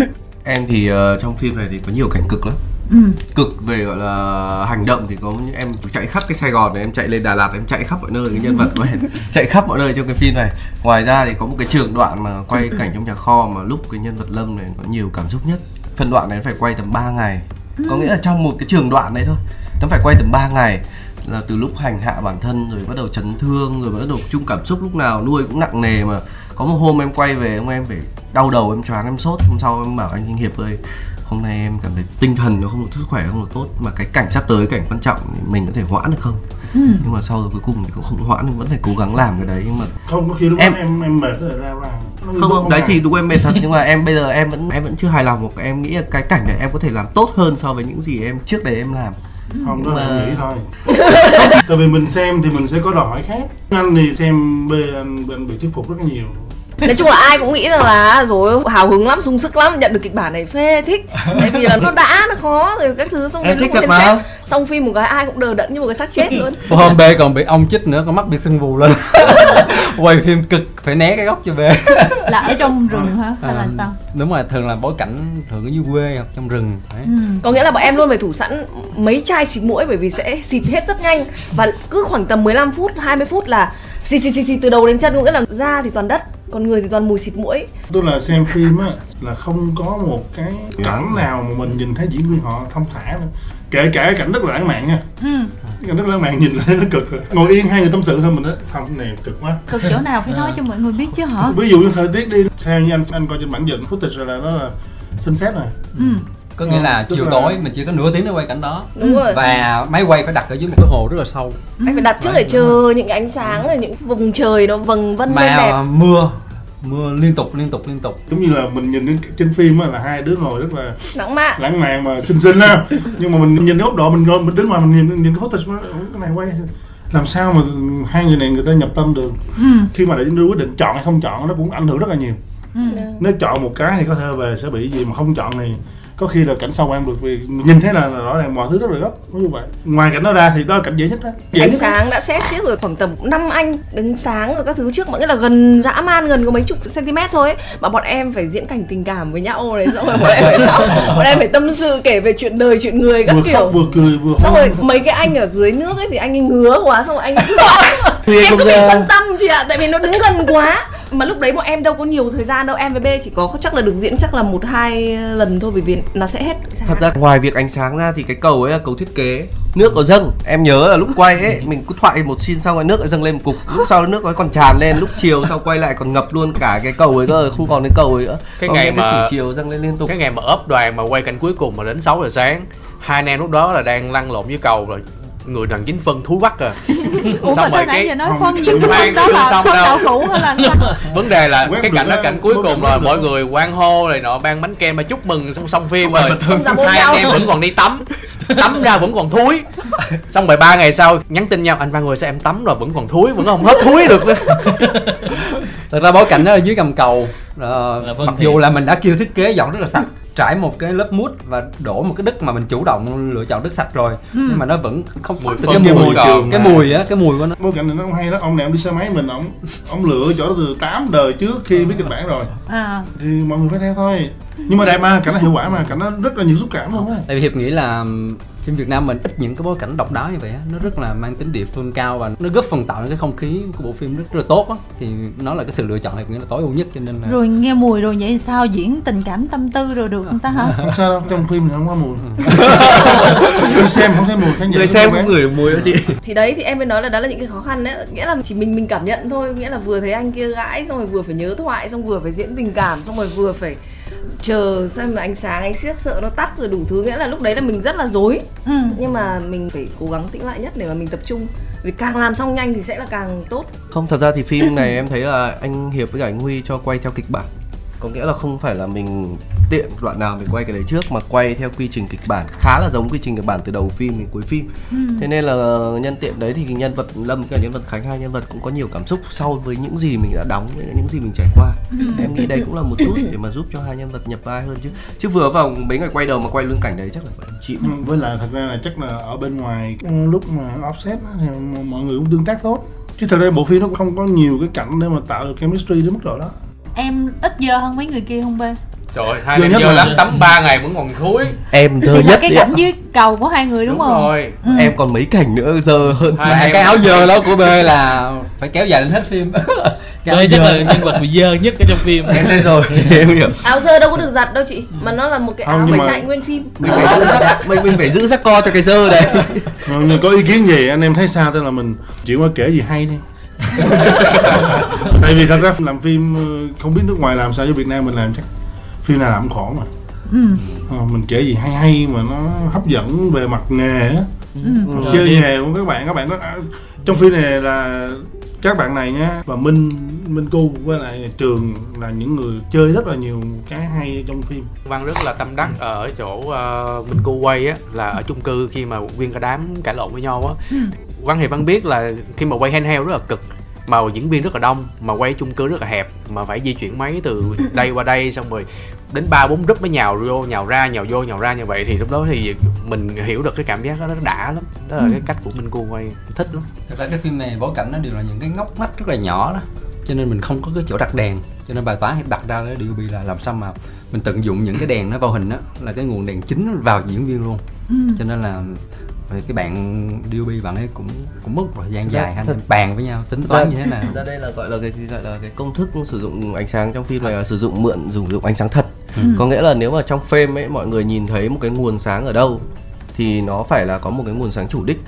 em thì uh, trong phim này thì có nhiều cảnh cực lắm. Ừ. Cực về gọi là hành động thì có em chạy khắp cái Sài Gòn này, em chạy lên Đà Lạt, em chạy khắp mọi nơi, cái nhân vật của em chạy khắp mọi nơi trong cái phim này. Ngoài ra thì có một cái trường đoạn mà quay cảnh trong nhà kho mà lúc cái nhân vật Lâm này có nhiều cảm xúc nhất. Phân đoạn này nó phải quay tầm ba ngày. Ừ. Có nghĩa là trong một cái trường đoạn đấy thôi, nó phải quay tầm ba ngày. Là từ lúc hành hạ bản thân rồi bắt đầu chấn thương rồi bắt đầu chung cảm xúc, lúc nào nuôi cũng nặng nề. Mà có một hôm em quay về ông em phải đau đầu, em choáng, em sốt. Hôm sau em bảo anh Hiệp ơi, hôm nay em cảm thấy tinh thần nó không được, sức khỏe không được tốt, mà cái cảnh sắp tới, cảnh quan trọng mình có thể hoãn được không? Ừ. Nhưng mà sau rồi cuối cùng thì cũng không hoãn, vẫn phải cố gắng làm cái đấy. Nhưng mà không có khi lúc em em, em mệt rồi ra làm. Không không, đấy thì đúng em mệt thật, nhưng mà em bây giờ em vẫn em vẫn chưa hài lòng. Một em nghĩ là cái cảnh này em có thể làm tốt hơn so với những gì em trước đây em làm. Không, đó là em nghĩ thôi. Tại vì mình xem thì mình sẽ có đòi hỏi khác. Anh thì xem bên anh, anh bị thuyết phục rất nhiều. Nói chung là ai cũng nghĩ rằng là rồi hào hứng lắm, sung sức lắm, nhận được kịch bản này phê thích. Tại vì là nó đã, nó khó rồi các thứ, xong em thích thật mà. Xong phim một cái ai cũng đờ đẫn như một cái xác chết luôn. Hôm B còn bị ong chích nữa, con mắt bị sưng vù lên. Quay phim cực phải né cái góc cho B. Là ở trong rừng hả? Hay à, là sao? Đúng rồi, thường là bối cảnh thường ở dưới quê hoặc trong rừng. Ừ. Có nghĩa là bọn em luôn phải thủ sẵn mấy chai xịt mũi bởi vì sẽ xịt hết rất nhanh, và cứ khoảng tầm mười lăm phút, hai mươi phút là xịt xịt xịt, xịt từ đầu đến chân, nghĩa là da thì toàn đất, còn người thì toàn mùi xịt mũi. Tôi là xem phim á là không có một cái cảnh nào mà mình nhìn thấy diễn viên họ thông thả nữa. Kể cả cảnh rất là lãng mạn nha. Ừ. Cảnh rất lãng mạn nhìn lại nó cực rồi. Ngồi yên hai người tâm sự thôi mình đó. Phòng này cực quá. Cực chỗ nào phải nói à. Cho mọi người biết chứ hả? Ví dụ như thời tiết đi. Theo như anh anh coi trên bản dựng footage rồi là nó là sunset rồi. Ừ. Có nghĩa là ừ, chiều là... tối mình chỉ có nửa tiếng để quay cảnh đó. Đúng rồi. Và máy quay phải đặt ở dưới một cái hồ rất là sâu. Anh ừ. phải đặt trước để chờ những ánh sáng rồi những vùng trời nó vầng vân lên đẹp. Mà mưa mưa liên tục liên tục liên tục. Giống như là mình nhìn trên phim là hai đứa ngồi rất là lãng mạn, lãng mạn mà xinh xinh á. Nhưng mà mình nhìn cái góc độ mình mình đứng ngoài mình nhìn nhìn cái footage nó cái này quay làm sao mà hai người này người ta nhập tâm được. Ừ. Khi mà để quyết định chọn hay không chọn nó cũng ảnh hưởng rất là nhiều. Ừ. Nếu chọn một cái thì có thể về sẽ bị gì, mà không chọn thì có khi là cảnh sau quan được, vì nhìn thấy là rõ ràng mọi thứ rất là gấp, có như vậy. Ngoài cảnh đó ra thì đó là cảnh dễ nhất đó. Dễ ánh nhất sáng đó. Đã xét xíu rồi, khoảng tầm năm anh đứng sáng rồi các thứ trước, mọi người là gần dã man, gần có mấy chục cm thôi ấy. Mà bọn em phải diễn cảnh tình cảm với nhau này, xong rồi bọn em phải khóc, bọn em phải tâm sự kể về chuyện đời chuyện người các vừa kiểu, khóc, vừa cười vừa xong rồi mấy cái anh ở dưới nước ấy thì anh ấy ngứa quá, xong rồi anh cứ em cứ bị phân tâm chị ạ, à, tại vì nó đứng gần quá. Mà lúc đấy bọn em đâu có nhiều thời gian đâu, em với B chỉ có chắc là được diễn chắc là một hai lần thôi, bởi vì nó sẽ hết. Thật ra ngoài việc ánh sáng ra thì cái cầu ấy là cầu thiết kế, nước có dâng. Em nhớ là lúc quay ấy mình cứ thoại một xin xong rồi nước lại dâng lên một cục, lúc sau nước nó còn tràn lên, lúc chiều sau quay lại còn ngập luôn cả cái cầu ấy cơ, không còn cái cầu ấy nữa. Cái còn ngày mà cái chiều dâng lên liên tục. Cái ngày mà ốp đoàn mà quay cảnh cuối cùng mà đến sáu giờ sáng, hai anh em lúc đó là đang lăn lộn với cầu rồi. Người đằng dính phân thú bắt à. Ủa mà thế nãy giờ nói phân những cái phân đó là phân đậu cũ hay là sao? Vấn đề là cái cảnh đó cảnh cuối cùng rồi, mọi người hoan hô này nọ, ban bánh kem mà chúc mừng xong xong phim rồi. Hai anh em vẫn còn đi tắm, tắm ra vẫn còn thúi. Xong rồi ba ngày sau nhắn tin nhau, anh ba người sao em tắm rồi vẫn còn thúi, vẫn không hết thúi được nữa. Thật ra bối cảnh đó ở dưới gầm cầu, mặc dù là mình đã kêu thiết kế giọng rất là sạch, trải một cái lớp mút và đổ một cái đất mà mình chủ động lựa chọn đất sạch rồi, nhưng mà nó vẫn không mùi cái mùi cái mùi á, cái mùi của nó. Bối cảnh này nó không hay đó, ông này ông đi xe máy mình ông ông lựa chỗ đó từ tám đời trước khi viết kịch bản rồi, thì mọi người phải theo thôi. Nhưng mà đẹp mà, cảnh nó hiệu quả mà, cảnh nó rất là nhiều xúc cảm luôn á. Tại vì Hiệp nghĩ là phim Việt Nam mình ít những cái bối cảnh độc đáo như vậy á, nó rất là mang tính địa phương cao và nó góp phần tạo nên cái không khí của bộ phim rất, rất là tốt á, thì nó là cái sự lựa chọn này nghĩa là tối ưu nhất, cho nên là... Rồi nghe mùi rồi vậy sao diễn tình cảm tâm tư rồi được không ta hả? Không sao đâu, trong phim thì không có mùi. Người xem không thấy mùi, khán giả người xem không ngửi mùi đâu chị. Thì đấy, thì em mới nói là đó là những cái khó khăn đấy, nghĩa là chỉ mình mình cảm nhận thôi, nghĩa là vừa thấy anh kia gãi xong rồi vừa phải nhớ thoại, xong vừa phải diễn tình cảm, xong rồi vừa phải chờ xem mà ánh sáng ánh siếc sợ nó tắt rồi đủ thứ, nghĩa là lúc đấy là mình rất là rối. Ừ. Nhưng mà mình phải cố gắng tĩnh lại nhất để mà mình tập trung, vì càng làm xong nhanh thì sẽ là càng tốt. Không, thật ra thì phim này em thấy là anh Hiệp với cả anh Huy cho quay theo kịch bản, có nghĩa là không phải là mình tiện đoạn nào mình quay cái đấy trước, mà quay theo quy trình kịch bản khá là giống quy trình kịch bản từ đầu phim đến cuối phim. Ừ. Thế nên là nhân tiện đấy thì nhân vật Lâm và nhân vật Khánh, hai nhân vật cũng có nhiều cảm xúc sau với những gì mình đã đóng, với những gì mình trải qua. Ừ. Em nghĩ đây cũng là một chút để mà giúp cho hai nhân vật nhập vai hơn, chứ chứ vừa vào mấy ngày quay đầu mà quay luôn cảnh đấy chắc là phải chịu. Ừ, với lại thật ra là chắc là ở bên ngoài lúc mà offset thì mọi người cũng tương tác tốt, chứ thật ra bộ phim nó cũng không có nhiều cái cảnh để mà tạo được chemistry đến mức độ đó. Em ít dơ hơn mấy người kia không B? Trời ơi, hai người dơ lắm, tắm ba ngày vẫn còn thối. Em dơ nhất cái cảnh dưới cầu của hai người đúng, đúng không? Rồi. Ừ. Em còn mấy cảnh nữa dơ hơn. Hai, hai cái áo dơ đó của B là phải kéo dài lên hết phim. Đây chắc là nhân vật bị dơ nhất ở trong phim. Em đây rồi. Áo dơ đâu có được giặt đâu chị, mà nó là một cái áo phải chạy nguyên phim. Mình phải giữ sắc, mình mình phải giữ sắc co cho cái dơ đấy. Người có ý kiến gì anh em thấy sao, tức là mình chuyển qua kể gì hay đi. Tại vì thật ra làm phim không biết nước ngoài làm sao, chứ Việt Nam mình làm chắc phim nào làm cũng khổ mà. Ừ. À, mình kể gì hay hay mà nó hấp dẫn về mặt nghề á. Ừ. Chơi ừ. nghề của các bạn, các bạn nó trong phim này là các bạn này nhá, và Minh Minh Cu với lại Trường là những người chơi rất là nhiều cái hay trong phim. Văn rất là tâm đắc ở chỗ uh, Minh Cu quay á, là ở chung cư khi mà viên cả đám cãi lộn với nhau á. Ừ. Văn Hiệp Văn biết là khi mà quay handheld rất là cực, mà diễn viên rất là đông, mà quay chung cư rất là hẹp, mà phải di chuyển máy từ đây qua đây, xong rồi đến ba bốn group mới nhào vô, nhào ra, nhào vô, nhào ra như vậy, thì lúc đó thì mình hiểu được cái cảm giác đó, nó đã lắm. Đó là ừ. cái cách của Minh Cu quay, thích lắm. Thật ra cái phim này bối cảnh nó đều là những cái ngóc ngách rất là nhỏ đó, cho nên mình không có cái chỗ đặt đèn, cho nên bài toán đặt ra đó đê ô pê là làm sao mà mình tận dụng những cái đèn nó vào hình đó, là cái nguồn đèn chính vào diễn viên luôn. Ừ. Cho nên là vậy cái bạn đê ô pê bạn ấy cũng cũng mất một thời gian dài anh bàn với nhau tính toán như thế nào. Ra đây là gọi là cái gọi là cái công thức sử dụng ánh sáng trong phim này là sử dụng mượn dùng dụng ánh sáng thật. Ừ. Có nghĩa là nếu mà trong frame ấy mọi người nhìn thấy một cái nguồn sáng ở đâu thì nó phải là có một cái nguồn sáng chủ đích.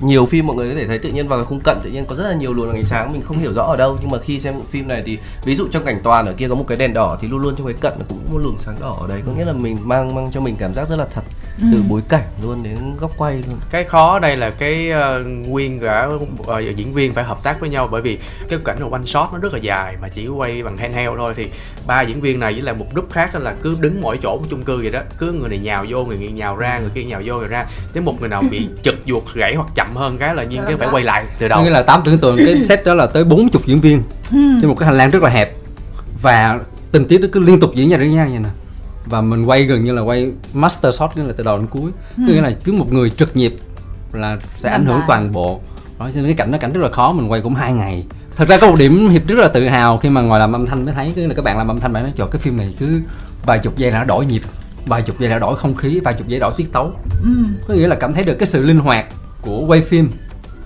Nhiều phim mọi người có thể thấy tự nhiên vào cái khung cận tự nhiên có rất là nhiều luồng ánh sáng mình không hiểu rõ ở đâu, nhưng mà khi xem bộ phim này thì ví dụ trong cảnh toàn ở kia có một cái đèn đỏ thì luôn luôn trong cái cận cũng có một luồng sáng đỏ ở đấy, có nghĩa là mình mang mang cho mình cảm giác rất là thật. Ừ. Từ bối cảnh luôn đến góc quay luôn. Cái khó ở đây là cái uh, nguyên cả uh, diễn viên phải hợp tác với nhau, bởi vì cái cảnh một one shot nó rất là dài mà chỉ quay bằng handheld thôi, thì ba diễn viên này với lại một group khác là cứ đứng mỗi chỗ của chung cư vậy đó, cứ người này nhào vô, người kia nhào ra, người kia nhào vô rồi ra, tới một người nào bị chật ruột gãy hoặc chậm hơn cái là nhiên cái phải quay lại từ đầu. Nghĩa là tám tưởng tượng cái set đó là tới bốn chục diễn viên trên một cái hành lang rất là hẹp, và tình tiết nó cứ liên tục diễn ra với nhau như này. và mình quay gần như là quay master shot, nghĩa là từ đầu đến cuối, ừ. Cứ nghĩa là cứ một người trực nhịp là sẽ ảnh hưởng toàn bộ. Đó, cho nên cái cảnh nó cảnh rất là khó, mình quay cũng hai ngày. Thật ra có một điểm Hiệp rất là tự hào khi mà ngồi làm âm thanh mới thấy, cứ là các bạn làm âm thanh bạn nói chọn cái phim này cứ vài chục giây là nó đổi nhịp, vài chục giây là đổi không khí, vài chục giây đổi tiết tấu, ừ. Có nghĩa là cảm thấy được cái sự linh hoạt của quay phim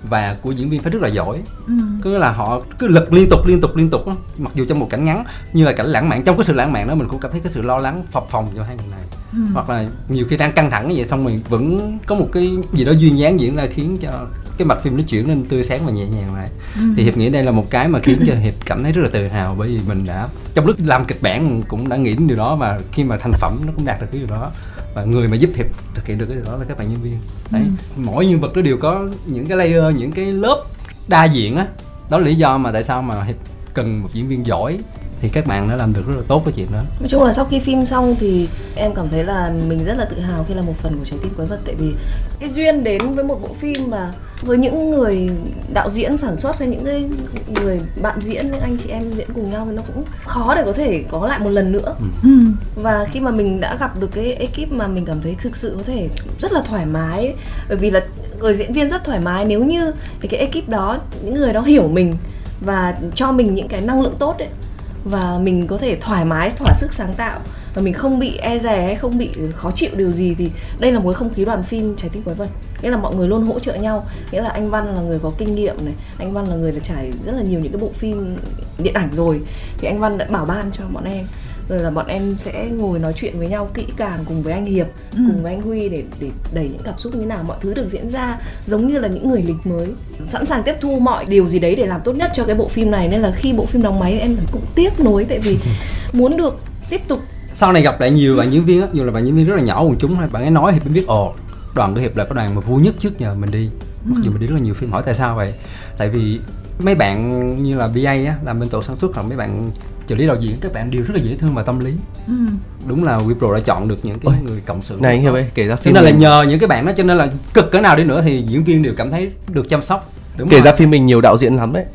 và của diễn viên phải rất là giỏi, ừ. Cứ là họ cứ lật liên tục liên tục liên tục, mặc dù trong một cảnh ngắn như là cảnh lãng mạn, trong cái sự lãng mạn đó mình cũng cảm thấy cái sự lo lắng phập phồng cho hai người này, ừ. Hoặc là nhiều khi đang căng thẳng như vậy xong mình vẫn có một cái gì đó duyên dáng diễn ra khiến cho cái mạch phim nó chuyển lên tươi sáng và nhẹ nhàng lại, ừ. Thì Hiệp nghĩ đây là một cái mà khiến cho Hiệp cảm thấy rất là tự hào, bởi vì mình đã trong lúc làm kịch bản mình cũng đã nghĩ đến điều đó, và khi mà thành phẩm nó cũng đạt được cái điều đó, và người mà giúp Hiệp thực hiện được cái điều đó là các bạn nhân viên đấy, ừ. Mỗi nhân vật nó đều có những cái layer, những cái lớp đa diện á, đó. đó là lý do mà tại sao mà Hiệp cần một diễn viên giỏi, thì các bạn đã làm được rất là tốt cái chuyện đó. Nói chung là sau khi phim xong thì em cảm thấy là mình rất là tự hào khi là một phần của Trái Tim Quái Vật, tại vì cái duyên đến với một bộ phim mà với những người đạo diễn sản xuất hay những cái người bạn diễn, những anh chị em diễn cùng nhau thì nó cũng khó để có thể có lại một lần nữa, ừ. Và khi mà mình đã gặp được cái ekip mà mình cảm thấy thực sự có thể rất là thoải mái, bởi vì là người diễn viên rất thoải mái, nếu như cái ekip đó, những người đó hiểu mình và cho mình những cái năng lượng tốt ấy, và mình có thể thoải mái thỏa sức sáng tạo và mình không bị e dè hay không bị khó chịu điều gì, thì đây là một cái không khí đoàn phim Trái Tim Quái Vật, nghĩa là mọi người luôn hỗ trợ nhau, nghĩa là anh Văn là người có kinh nghiệm này, anh Văn là người đã trải rất là nhiều những cái bộ phim điện ảnh rồi, thì anh Văn đã bảo ban cho bọn em rồi là bọn em sẽ ngồi nói chuyện với nhau kỹ càng cùng với anh Hiệp, ừ. Cùng với anh Huy để để đẩy những cảm xúc như nào, mọi thứ được diễn ra giống như là những người lính mới sẵn sàng tiếp thu mọi điều gì đấy để làm tốt nhất cho cái bộ phim này, nên là khi bộ phim đóng máy em cũng tiếc nuối, tại vì muốn được tiếp tục. Sau này gặp lại nhiều bạn diễn viên á, dù là bạn diễn viên rất là nhỏ quần chúng, bạn ấy nói Hiệp mới biết ồ, đoàn của Hiệp là cái đoàn mà vui nhất trước giờ mình đi, mặc dù mình đi rất là nhiều phim. Hỏi tại sao vậy? Tại vì mấy bạn như là bê a á, làm bên tổ sản xuất, rồi mấy bạn trợ lý đạo diễn, các bạn đều rất là dễ thương và tâm lý, ừ. Đúng là WePro đã chọn được những cái Ôi, người cộng sự này, Hiệp ơi, kể ra phim cho nên mình... là nhờ những cái bạn đó, cho nên là cực cỡ nào đi nữa thì diễn viên đều cảm thấy được chăm sóc. Đúng kể rồi. Ra phim mình nhiều đạo diễn lắm đấy.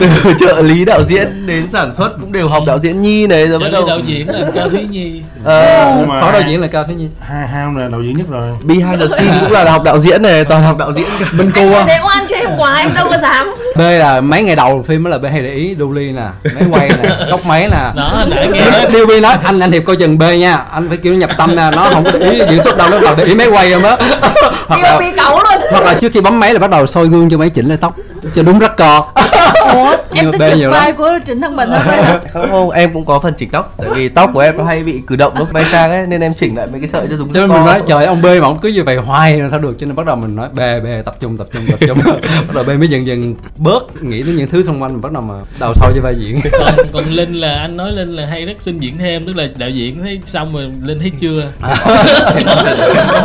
Từ trợ lý đạo diễn đến sản xuất cũng đều học, đạo diễn Nhi này rồi bắt đầu đạo diễn là Cao Thúy Nhi, ờ, phó đạo diễn là Cao Thúy Nhi, hai hai ông là đạo diễn nhất rồi. Behind the scene cũng là học đạo diễn này, toàn học đạo diễn. Bên cô thế oan chứ em quá em đâu có dám. B là mấy ngày đầu phim đó là B hay để ý Dolly nè, máy quay nè, góc máy nè. Đó, nãy nghe Dolly nói anh anh Hiệp coi chừng B nha, anh phải kêu nó nhập tâm nè, nó không có để ý diễn xuất đâu, nó toàn để ý máy quay không á. Hoặc là bị cẩu luôn. Hoặc là trước khi bấm máy là bắt đầu soi gương cho máy chỉnh lại tóc cho đúng rắc cò. Ủa, em tích cực vai của Trịnh Thăng Bình không? Không không, em cũng có phần chỉnh tóc, tại vì tóc của em hay bị cử động lúc bay sang ấy, nên em chỉnh lại mấy cái sợi cho dùng. Cho nên mình nói trời ông B mà ông cứ như vậy hoài làm sao được, cho nên bắt đầu mình nói B B tập trung tập trung tập trung, bắt đầu B mới dần dần bớt nghĩ đến những thứ xung quanh, mình bắt đầu mà đầu sâu cho vai diễn. Còn, còn Linh là anh nói Linh là hay rất xin diễn thêm, tức là đạo diễn thấy xong rồi Linh thấy chưa, à.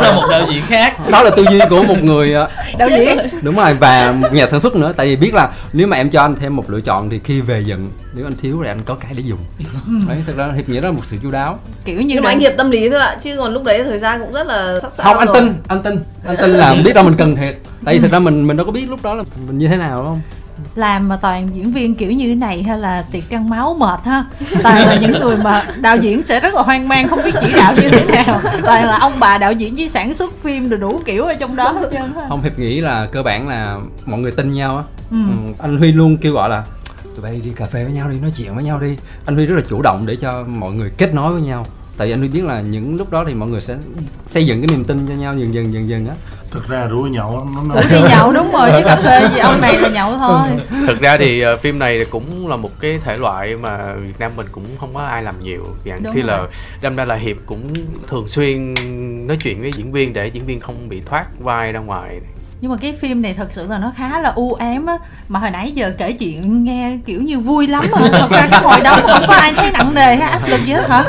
Đó là một đạo diễn khác. Đó là tư duy của một người đạo diễn, đúng rồi, và nhà sản xuất nữa, tại vì biết là nếu mà em cho anh thêm một lựa chọn thì khi về giận nếu anh thiếu thì anh có cái để dùng. Đấy, thực ra Hiệp nghĩa đó là một sự chu đáo. Kiểu như nhưng mà anh Hiệp tâm lý thôi ạ, chứ còn lúc đấy thời gian cũng rất là sắp sẵn. Không, anh rồi. tin, anh tin, anh tin là biết đâu mình cần thiệt. Tại vì thực ra mình mình đâu có biết lúc đó là mình như thế nào đúng không? Làm mà toàn diễn viên kiểu như thế này hay là tiệc trăng máu mệt ha, toàn là những người mà đạo diễn sẽ rất là hoang mang không biết chỉ đạo như thế nào, toàn là ông bà đạo diễn với sản xuất phim rồi đủ kiểu ở trong đó hết trơn. Không, Hiệp nghĩ là cơ bản là mọi người tin nhau á, ừ. Ừ, anh Huy luôn kêu gọi là tụi bay đi cà phê với nhau đi, nói chuyện với nhau đi. Anh Huy rất là chủ động để cho mọi người kết nối với nhau, tại vì anh Huy biết là những lúc đó thì mọi người sẽ xây dựng cái niềm tin cho nhau dần dần dần dần á. Thực ra rủ nhậu nó rủ đi nhậu đúng rồi, chứ cà phê gì ông này là nhậu thôi. Thực ra thì phim này cũng là một cái thể loại mà Việt Nam mình cũng không có ai làm nhiều dạng, thì là đâm ra là Hiệp cũng thường xuyên nói chuyện với diễn viên để diễn viên không bị thoát vai ra ngoài. Nhưng mà cái phim này thật sự là nó khá là u ám á, mà hồi nãy giờ kể chuyện nghe kiểu như vui lắm mà thật ra cái ngồi đó không có ai thấy nặng nề hay áp lực gì hết hả?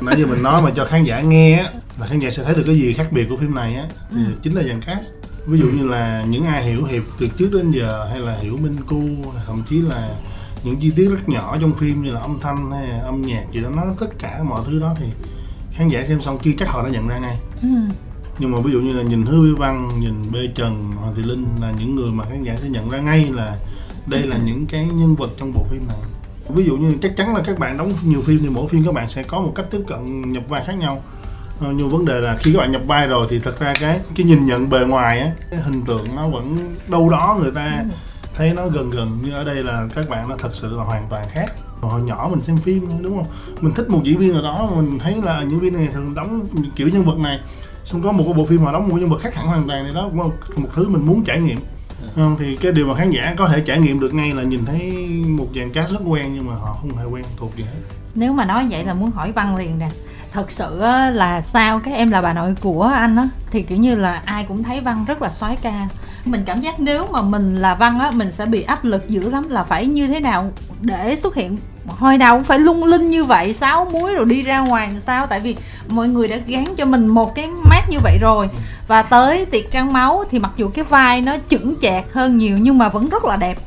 Nãy giờ mình nói mà cho khán giả nghe á, là khán giả sẽ thấy được cái gì khác biệt của phim này á, ừ. Chính là dàn cast. Ví dụ như là những ai hiểu Hiệp từ trước đến giờ, hay là hiểu Minh Cu, thậm chí là những chi tiết rất nhỏ trong phim như là âm thanh hay là âm nhạc gì đó, nó tất cả mọi thứ đó thì khán giả xem xong chưa chắc họ đã nhận ra ngay, ừ. Nhưng mà ví dụ như là nhìn Hứa Vĩ Văn, nhìn B. Trần, Hoàng Thùy Linh là những người mà khán giả sẽ nhận ra ngay là đây là những cái nhân vật trong bộ phim này. Ví dụ như chắc chắn là các bạn đóng nhiều phim thì mỗi phim các bạn sẽ có một cách tiếp cận nhập vai khác nhau. Nhưng vấn đề là khi các bạn nhập vai rồi thì thật ra cái cái nhìn nhận bề ngoài á, cái hình tượng nó vẫn đâu đó người ta thấy nó gần gần, như ở đây là các bạn nó thật sự là hoàn toàn khác. Hồi nhỏ mình xem phim đúng không? Mình thích một diễn viên nào đó, mình thấy là diễn viên này thường đóng kiểu nhân vật này, xong có một cái bộ phim họ đóng một nhân vật khác hẳn hoàn toàn này đó, cũng là một thứ mình muốn trải nghiệm. Không, thì cái điều mà khán giả có thể trải nghiệm được ngay là nhìn thấy một dàn cast rất quen nhưng mà họ không hề quen thuộc gì hết. Nếu mà nói vậy là muốn hỏi Văn liền nè, thật sự là sao cái Em Là Bà Nội của anh á, thì kiểu như là ai cũng thấy Văn rất là soái ca. Mình cảm giác nếu mà mình là Văn á, mình sẽ bị áp lực dữ lắm, là phải như thế nào để xuất hiện hồi nào cũng phải lung linh như vậy, sáu múi rồi đi ra ngoài làm sao, tại vì mọi người đã gán cho mình một cái mát như vậy rồi. Và tới Tiệc Trăng Máu thì mặc dù cái vai nó chững chạc hơn nhiều nhưng mà vẫn rất là đẹp,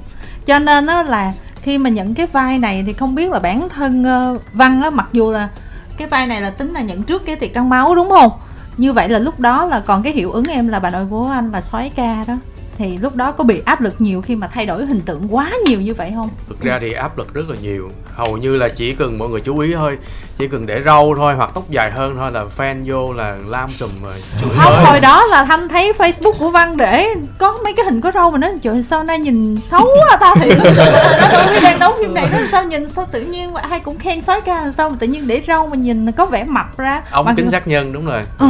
cho nên đó là khi mà nhận cái vai này thì không biết là bản thân Văn á, mặc dù là cái vai này là tính là nhận trước cái Tiệc Trăng Máu đúng không? Như vậy là lúc đó là còn cái hiệu ứng Em Là Bà Nội của anh và soái ca đó, thì lúc đó có bị áp lực nhiều khi mà thay đổi hình tượng quá nhiều như vậy không? Thực ra thì áp lực rất là nhiều, hầu như là chỉ cần mọi người chú ý thôi, chỉ cần để râu thôi hoặc tóc dài hơn thôi là fan vô là lam sùm rồi. Không, hồi đó là Thanh thấy Facebook của Văn để có mấy cái hình có râu mà nói trời sao nay nhìn xấu à ta thiệt. Nó đang đóng phim này nó sao nhìn sao tự nhiên ai cũng khen soái ca làm sao mà tự nhiên để râu mà nhìn có vẻ mập ra. Ông mà... kính sát nhân đúng rồi. Ừ.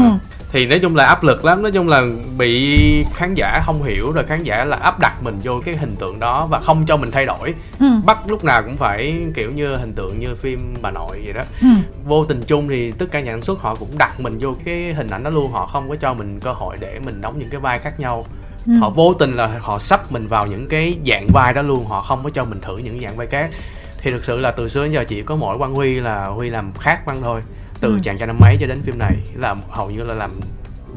Thì nói chung là áp lực lắm, nói chung là bị khán giả không hiểu, rồi khán giả là áp đặt mình vô cái hình tượng đó và không cho mình thay đổi. Ừ. Bắt lúc nào cũng phải kiểu như hình tượng như phim Bà Nội vậy đó. Ừ. Vô tình chung thì tất cả nhà sản xuất họ cũng đặt mình vô cái hình ảnh đó luôn, họ không có cho mình cơ hội để mình đóng những cái vai khác nhau. Ừ. Họ vô tình là họ sắp mình vào những cái dạng vai đó luôn, họ không có cho mình thử những dạng vai khác. Thì thực sự là từ xưa đến giờ chỉ có mỗi Quang Huy là Huy làm khác Văn thôi. Từ ừ. Chàng Trai Năm Mấy cho đến phim này là hầu như là làm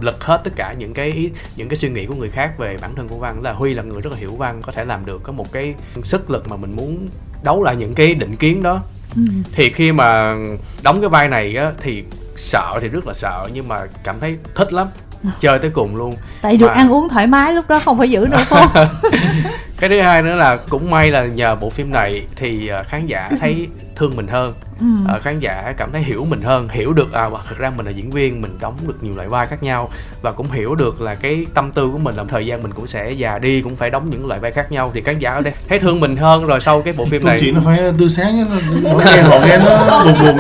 lật hết tất cả những cái ý, những cái suy nghĩ của người khác về bản thân của Văn, là Huy là người rất là hiểu Văn, có thể làm được, có một cái sức lực mà mình muốn đấu lại những cái định kiến đó. Ừ. Thì khi mà đóng cái vai này á, thì sợ thì rất là sợ nhưng mà cảm thấy thích lắm, chơi tới cùng luôn. Tại được mà... ăn uống thoải mái lúc đó không phải giữ nữa không? Cái thứ hai nữa là cũng may là nhờ bộ phim này thì khán giả thấy thương mình hơn. Ừ. Khán giả cảm thấy hiểu mình hơn, hiểu được à thật ra mình là diễn viên, mình đóng được nhiều loại vai khác nhau và cũng hiểu được là cái tâm tư của mình là thời gian mình cũng sẽ già đi, cũng phải đóng những loại vai khác nhau, thì khán giả ở đây thấy thương mình hơn rồi sau cái bộ phim này. Câu chuyện nó phải tươi sáng, mỗi ngày bọn em nó buồn buồn.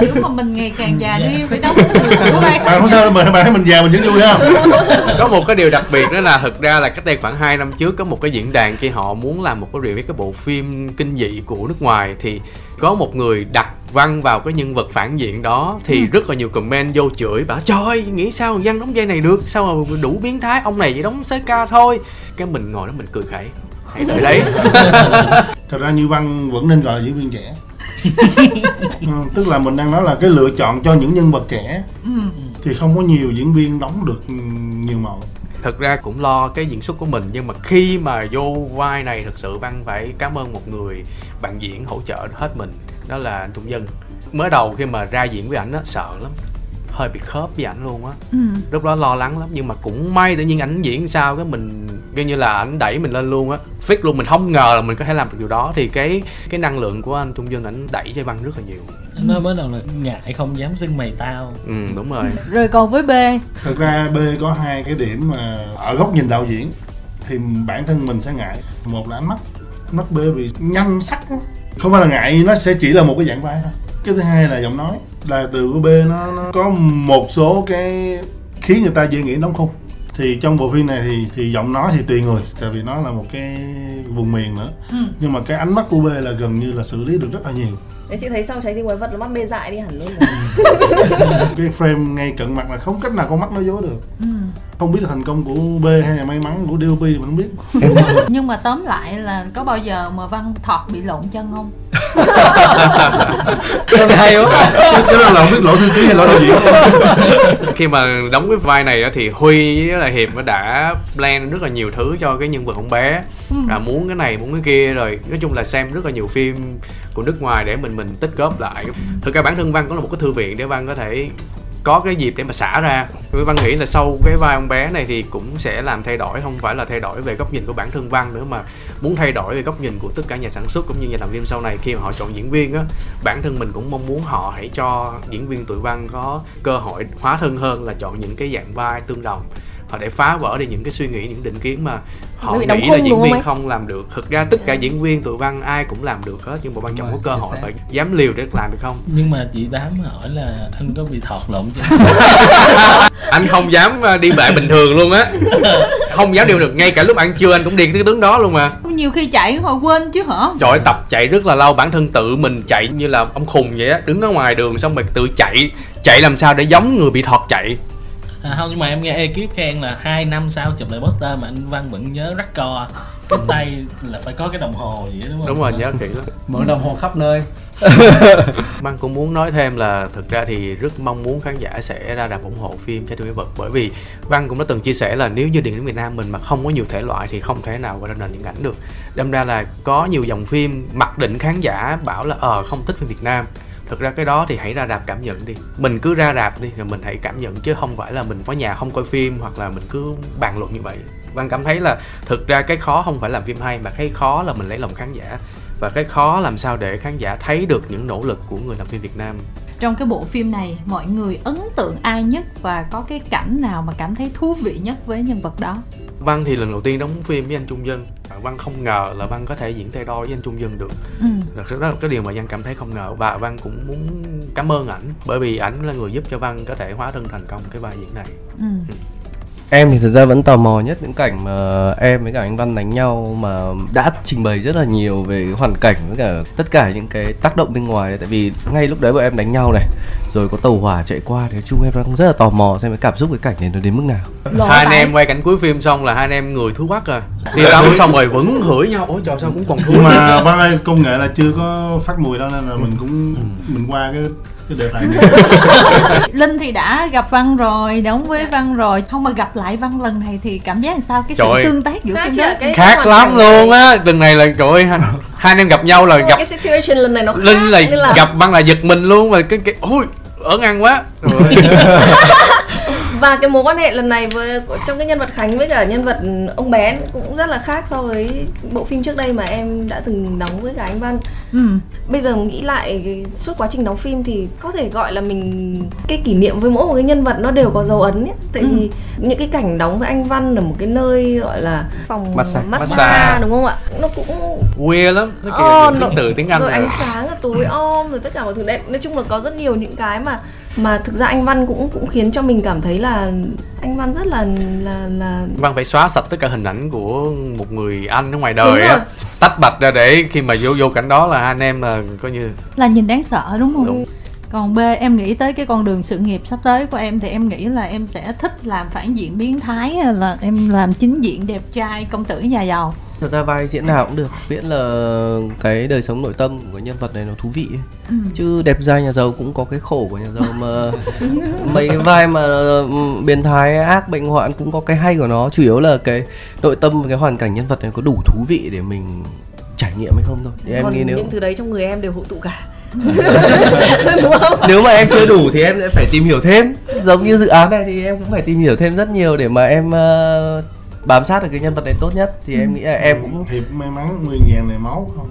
Kiểu mà mình ngày càng già đi phải đóng nhiều vai. Bạn không sao đâu, bạn thấy mình già mình vẫn vui không? Có một cái điều đặc biệt đó là thực ra là cách đây khoảng hai năm trước có một cái diễn đàn khi họ muốn làm một cái review cái bộ phim kinh dị của nước ngoài, thì có một người đặt Văn vào cái nhân vật phản diện đó thì ừ. rất là nhiều comment vô chửi bảo trời ơi, nghĩ sao Văn đóng vai này được, sao mà đủ biến thái, ông này chỉ đóng soái ca thôi. Cái mình ngồi đó mình cười khẩy, hãy đợi đấy. Thật ra như Văn vẫn nên gọi là diễn viên trẻ. Ừ, tức là mình đang nói là cái lựa chọn cho những nhân vật trẻ ừ. thì không có nhiều diễn viên đóng được nhiều màu. Thật ra cũng lo cái diễn xuất của mình, nhưng mà khi mà vô vai này thật sự Văn phải cảm ơn một người bạn diễn hỗ trợ hết mình, đó là anh Trung Dân. Mới đầu khi mà ra diễn với ảnh á, sợ lắm, hơi bị khớp với ảnh luôn á. Ừ. Lúc đó lo lắng lắm, nhưng mà cũng may tự nhiên ảnh diễn sao cái mình coi như là ảnh đẩy mình lên luôn á, fix luôn, mình không ngờ là mình có thể làm được điều đó. Thì cái cái năng lượng của anh Trung Dân ảnh đẩy cho Văn rất là nhiều. Nó mới đầu là ngại không dám xưng mày tao. Ừ đúng rồi. Rồi còn với B, thực ra B có hai cái điểm mà ở góc nhìn đạo diễn thì bản thân mình sẽ ngại. Một là ánh mắt, mắt B bị nhanh sắc, không phải là ngại, nó sẽ chỉ là một cái dạng vai thôi. Cái thứ hai là giọng nói, là từ của B nó, nó có một số cái khiến người ta dễ nghĩ đóng khung. Thì trong bộ phim này thì thì giọng nói thì tùy người, tại vì nó là một cái vùng miền nữa. Ừ. Nhưng mà cái ánh mắt của B là gần như là xử lý được rất là nhiều. Để chị thấy sau Trái Tim Quái Vật là mắt B dại đi hẳn luôn. Cái frame ngay cận mặt là không cách nào con mắt nó dối được. Ừ. Không biết là thành công của B hay là may mắn của đê ô pê mình không biết. Nhưng mà tóm lại là có bao giờ mà Văn thọt bị lộn chân không? Cái này hay quá. Cái đó là không biết lỗi thư ký hay lỗi đạo diễn. Khi mà đóng cái vai này thì Huy với là Hiệp đã plan rất là nhiều thứ cho cái nhân vật con bé. Ừ. Là muốn cái này muốn cái kia, rồi nói chung là xem rất là nhiều phim của nước ngoài để mình mình tích góp lại. Thực ra bản thân Văn cũng là một cái thư viện để Văn có thể có cái dịp để mà xả ra. Vĩ Văn nghĩ là sau cái vai ông bé này thì cũng sẽ làm thay đổi, không phải là thay đổi về góc nhìn của bản thân Văn nữa, mà muốn thay đổi về góc nhìn của tất cả nhà sản xuất cũng như nhà làm phim sau này. Khi mà họ chọn diễn viên á, bản thân mình cũng mong muốn họ hãy cho diễn viên tụi Văn có cơ hội hóa thân hơn là chọn những cái dạng vai tương đồng, họ để phá vỡ đi những cái suy nghĩ, những định kiến mà họ nghĩ là diễn viên không làm được. Thực ra tất cả diễn viên tụi Văn ai cũng làm được hết, nhưng mà Văn chẳng có cơ hội, phải dám liều để làm được không. Nhưng mà chị Tám hỏi là anh có bị thọt lộn chứ? Anh không dám đi bể bình thường luôn á, không dám điều được. Ngay cả lúc ăn trưa anh cũng điên cái tướng đó luôn mà. Nhiều khi chạy mà quên chứ hả? Trời ơi, tập chạy rất là lâu, bản thân tự mình chạy như là ông khùng vậy á, đứng ở ngoài đường xong mà tự chạy, chạy làm sao để giống người bị thọt chạy. À, không, nhưng mà em nghe ekip khen là hai năm sau chụp lại poster mà anh Văn vẫn nhớ rắc co. Cái tay là phải có cái đồng hồ gì đó đúng không? Đúng rồi, nhớ kỹ lắm. Mượn đồng hồ khắp nơi. Văn cũng muốn nói thêm là thực ra thì rất mong muốn khán giả sẽ ra đạp ủng hộ phim Trái Tim Quái Vật, bởi vì Văn cũng đã từng chia sẻ là nếu như điện ảnh Việt Nam mình mà không có nhiều thể loại thì không thể nào gọi là nền điện ảnh được. Đâm ra là có nhiều dòng phim mặc định khán giả bảo là ờ không thích phim Việt Nam. Thực ra cái đó thì hãy ra đạp cảm nhận đi, mình cứ ra đạp đi rồi mình hãy cảm nhận, chứ không phải là mình có nhà không coi phim hoặc là mình cứ bàn luận như vậy. Văn cảm thấy là thực ra cái khó không phải làm phim hay, mà cái khó là mình lấy lòng khán giả, và cái khó làm sao để khán giả thấy được những nỗ lực của người làm phim Việt Nam. Trong cái bộ phim này mọi người ấn tượng ai nhất và có cái cảnh nào mà cảm thấy thú vị nhất với nhân vật đó? Văn thì lần đầu tiên đóng phim với anh Trung Dân, Văn không ngờ là Văn có thể diễn tay đôi với anh Trung Dân được. Ừ. Đó là cái điều mà Văn cảm thấy không ngờ, và Văn cũng muốn cảm ơn ảnh, bởi vì ảnh là người giúp cho Văn có thể hóa thân thành công cái vai diễn này. Ừ. Ừ. Em thì thực ra vẫn tò mò nhất những cảnh mà em với cả anh Văn đánh nhau, mà đã trình bày rất là nhiều về hoàn cảnh với cả tất cả những cái tác động bên ngoài. Tại vì ngay lúc đấy bọn em đánh nhau này, rồi có tàu hỏa chạy qua thì chúng em đang rất là tò mò xem cái cảm xúc cái cảnh này nó đến mức nào. Lộn hai anh em quay cảnh cuối phim xong là hai anh em người thú bắt rồi, đi tắm xong rồi vẫn hửi nhau, ôi trời sao cũng còn thú. Nhưng mà Văn ơi, công nghệ là chưa có phát mùi đâu nên là mình cũng mình qua cái đề tài này. Linh thì đã gặp Văn rồi, đóng với Văn rồi, không mà gặp lại Văn lần này thì cảm giác làm sao, cái trời sự tương tác giữa cái đó cái khác lắm luôn á. Lần này là trời ơi, hai anh em gặp nhau là gặp cái situation lần này nó khác. Linh là, là gặp Văn là giật mình luôn, và cái cái ôi ớn ăn quá. Và cái mối quan hệ lần này với trong cái nhân vật Khánh với cả nhân vật ông bé cũng rất là khác so với bộ phim trước đây mà em đã từng đóng với cả anh Văn. Ừ. Bây giờ nghĩ lại suốt quá trình đóng phim thì có thể gọi là mình cái kỷ niệm với mỗi một cái nhân vật nó đều có dấu ấn ấy. Tại ừ. vì những cái cảnh đóng với anh Văn ở một cái nơi gọi là phòng massage, massage đúng không ạ? Nó cũng weird lắm, nó kiểu những từ tiếng Anh rồi, rồi ánh sáng là tối om rồi tất cả mọi thứ đấy. Nói chung là có rất nhiều những cái mà mà thực ra anh Văn cũng cũng khiến cho mình cảm thấy là anh Văn rất là là là Văn phải xóa sạch tất cả hình ảnh của một người anh ở ngoài đời á, tách bạch ra để khi mà vô vô cảnh đó là anh em là coi như là nhìn đáng sợ đúng không? Đúng. Còn B, em nghĩ tới cái con đường sự nghiệp sắp tới của em thì em nghĩ là em sẽ thích làm phản diện biến thái, là em làm chính diện đẹp trai công tử nhà giàu. Thật ra vai diễn nào cũng được, miễn là cái đời sống nội tâm của nhân vật này nó thú vị. Ừ. Chứ đẹp trai nhà giàu cũng có cái khổ của nhà giàu mà. Mấy cái vai mà biến thái ác bệnh hoạn cũng có cái hay của nó, chủ yếu là cái nội tâm và cái hoàn cảnh nhân vật này có đủ thú vị để mình trải nghiệm hay không thôi. Thì em còn nghĩ nếu những thứ đấy trong người em đều hội tụ cả. Đúng không? Nếu mà em chưa đủ thì em sẽ phải tìm hiểu thêm. Giống như dự án này thì em cũng phải tìm hiểu thêm rất nhiều để mà em uh... bám sát được cái nhân vật này tốt nhất. Thì em nghĩ là em cũng Hiệp may mắn mười nghìn này máu không?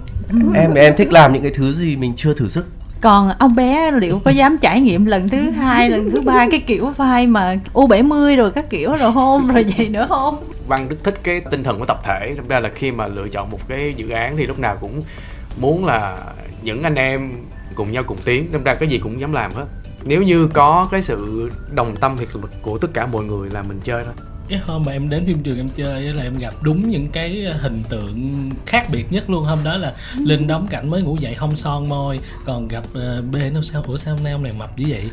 Em em thích làm những cái thứ gì mình chưa thử sức. Còn ông bé liệu có dám trải nghiệm lần thứ hai, lần thứ ba cái kiểu vai mà u bảy mươi rồi các kiểu rồi hôn rồi gì nữa không? Văn rất thích cái tinh thần của tập thể, đâm ra là khi mà lựa chọn một cái dự án thì lúc nào cũng muốn là những anh em cùng nhau cùng tiến, đâm ra cái gì cũng dám làm hết. Nếu như có cái sự đồng tâm hiệp lực của tất cả mọi người là mình chơi thôi. Cái hôm mà em đến phim trường em chơi là em gặp đúng những cái hình tượng khác biệt nhất luôn. Hôm đó là Linh đóng cảnh mới ngủ dậy không son môi, còn gặp B nó sao ủa sao hôm nay ông này mập dữ vậy.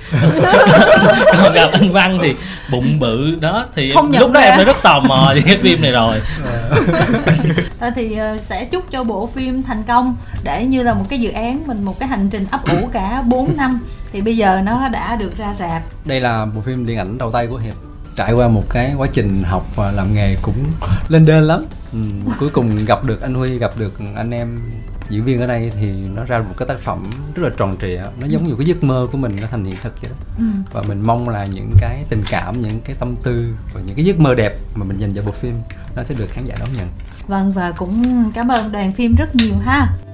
Còn gặp anh Văn thì bụng bự đó, thì em, lúc đó à. Em đã rất tò mò về cái phim này rồi. À, thì sẽ chúc cho bộ phim thành công, để như là một cái dự án mình, một cái hành trình ấp ủ cả bốn năm thì bây giờ nó đã được ra rạp. Đây là bộ phim điện ảnh đầu tay của Hiệp, trải qua một cái quá trình học và làm nghề cũng lên đên lắm. Ừ, cuối cùng gặp được anh Huy, gặp được anh em diễn viên ở đây thì nó ra một cái tác phẩm rất là tròn trịa, nó giống như cái giấc mơ của mình nó thành hiện thực vậy đó. Ừ. Và mình mong là những cái tình cảm, những cái tâm tư và những cái giấc mơ đẹp mà mình dành cho bộ phim nó sẽ được khán giả đón nhận. Vâng, và cũng cảm ơn đoàn phim rất nhiều ha.